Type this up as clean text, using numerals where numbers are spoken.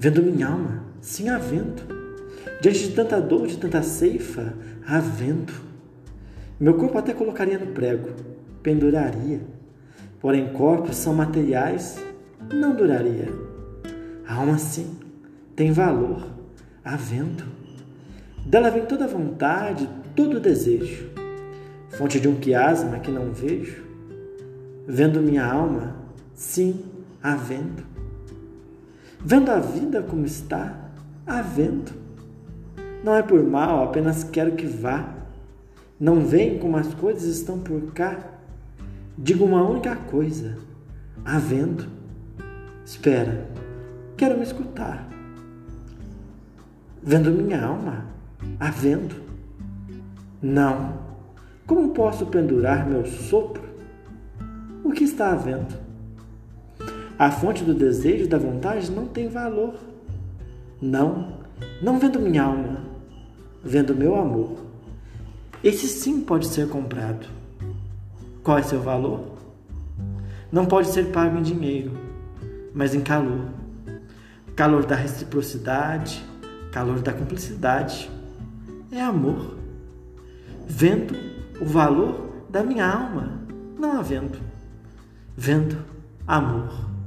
vendo minha alma, sim, há vento. Diante de tanta dor, de tanta ceifa, há vento. Meu corpo até colocaria no prego, penduraria. Porém, corpos são materiais, não duraria. A alma, sim, tem valor, há vento. Dela vem toda a vontade, todo o desejo. Fonte de um quiasma que não vejo. Vendo minha alma, sim, há vento. Vendo a vida como está, há vento. Não é por mal, apenas quero que vá. Não veem como as coisas estão por cá. Digo uma única coisa, há vento. Espera, quero me escutar. Vendo minha alma, há vento. Não, como posso pendurar meu sopro? O que está a vento? A fonte do desejo e da vontade não tem valor. Não, não vendo minha alma, vendo meu amor. Esse sim pode ser comprado. Qual é seu valor? Não pode ser pago em dinheiro, mas em calor. Calor da reciprocidade, calor da cumplicidade. É amor. Vendo o valor da minha alma, não há vento. Vendo amor.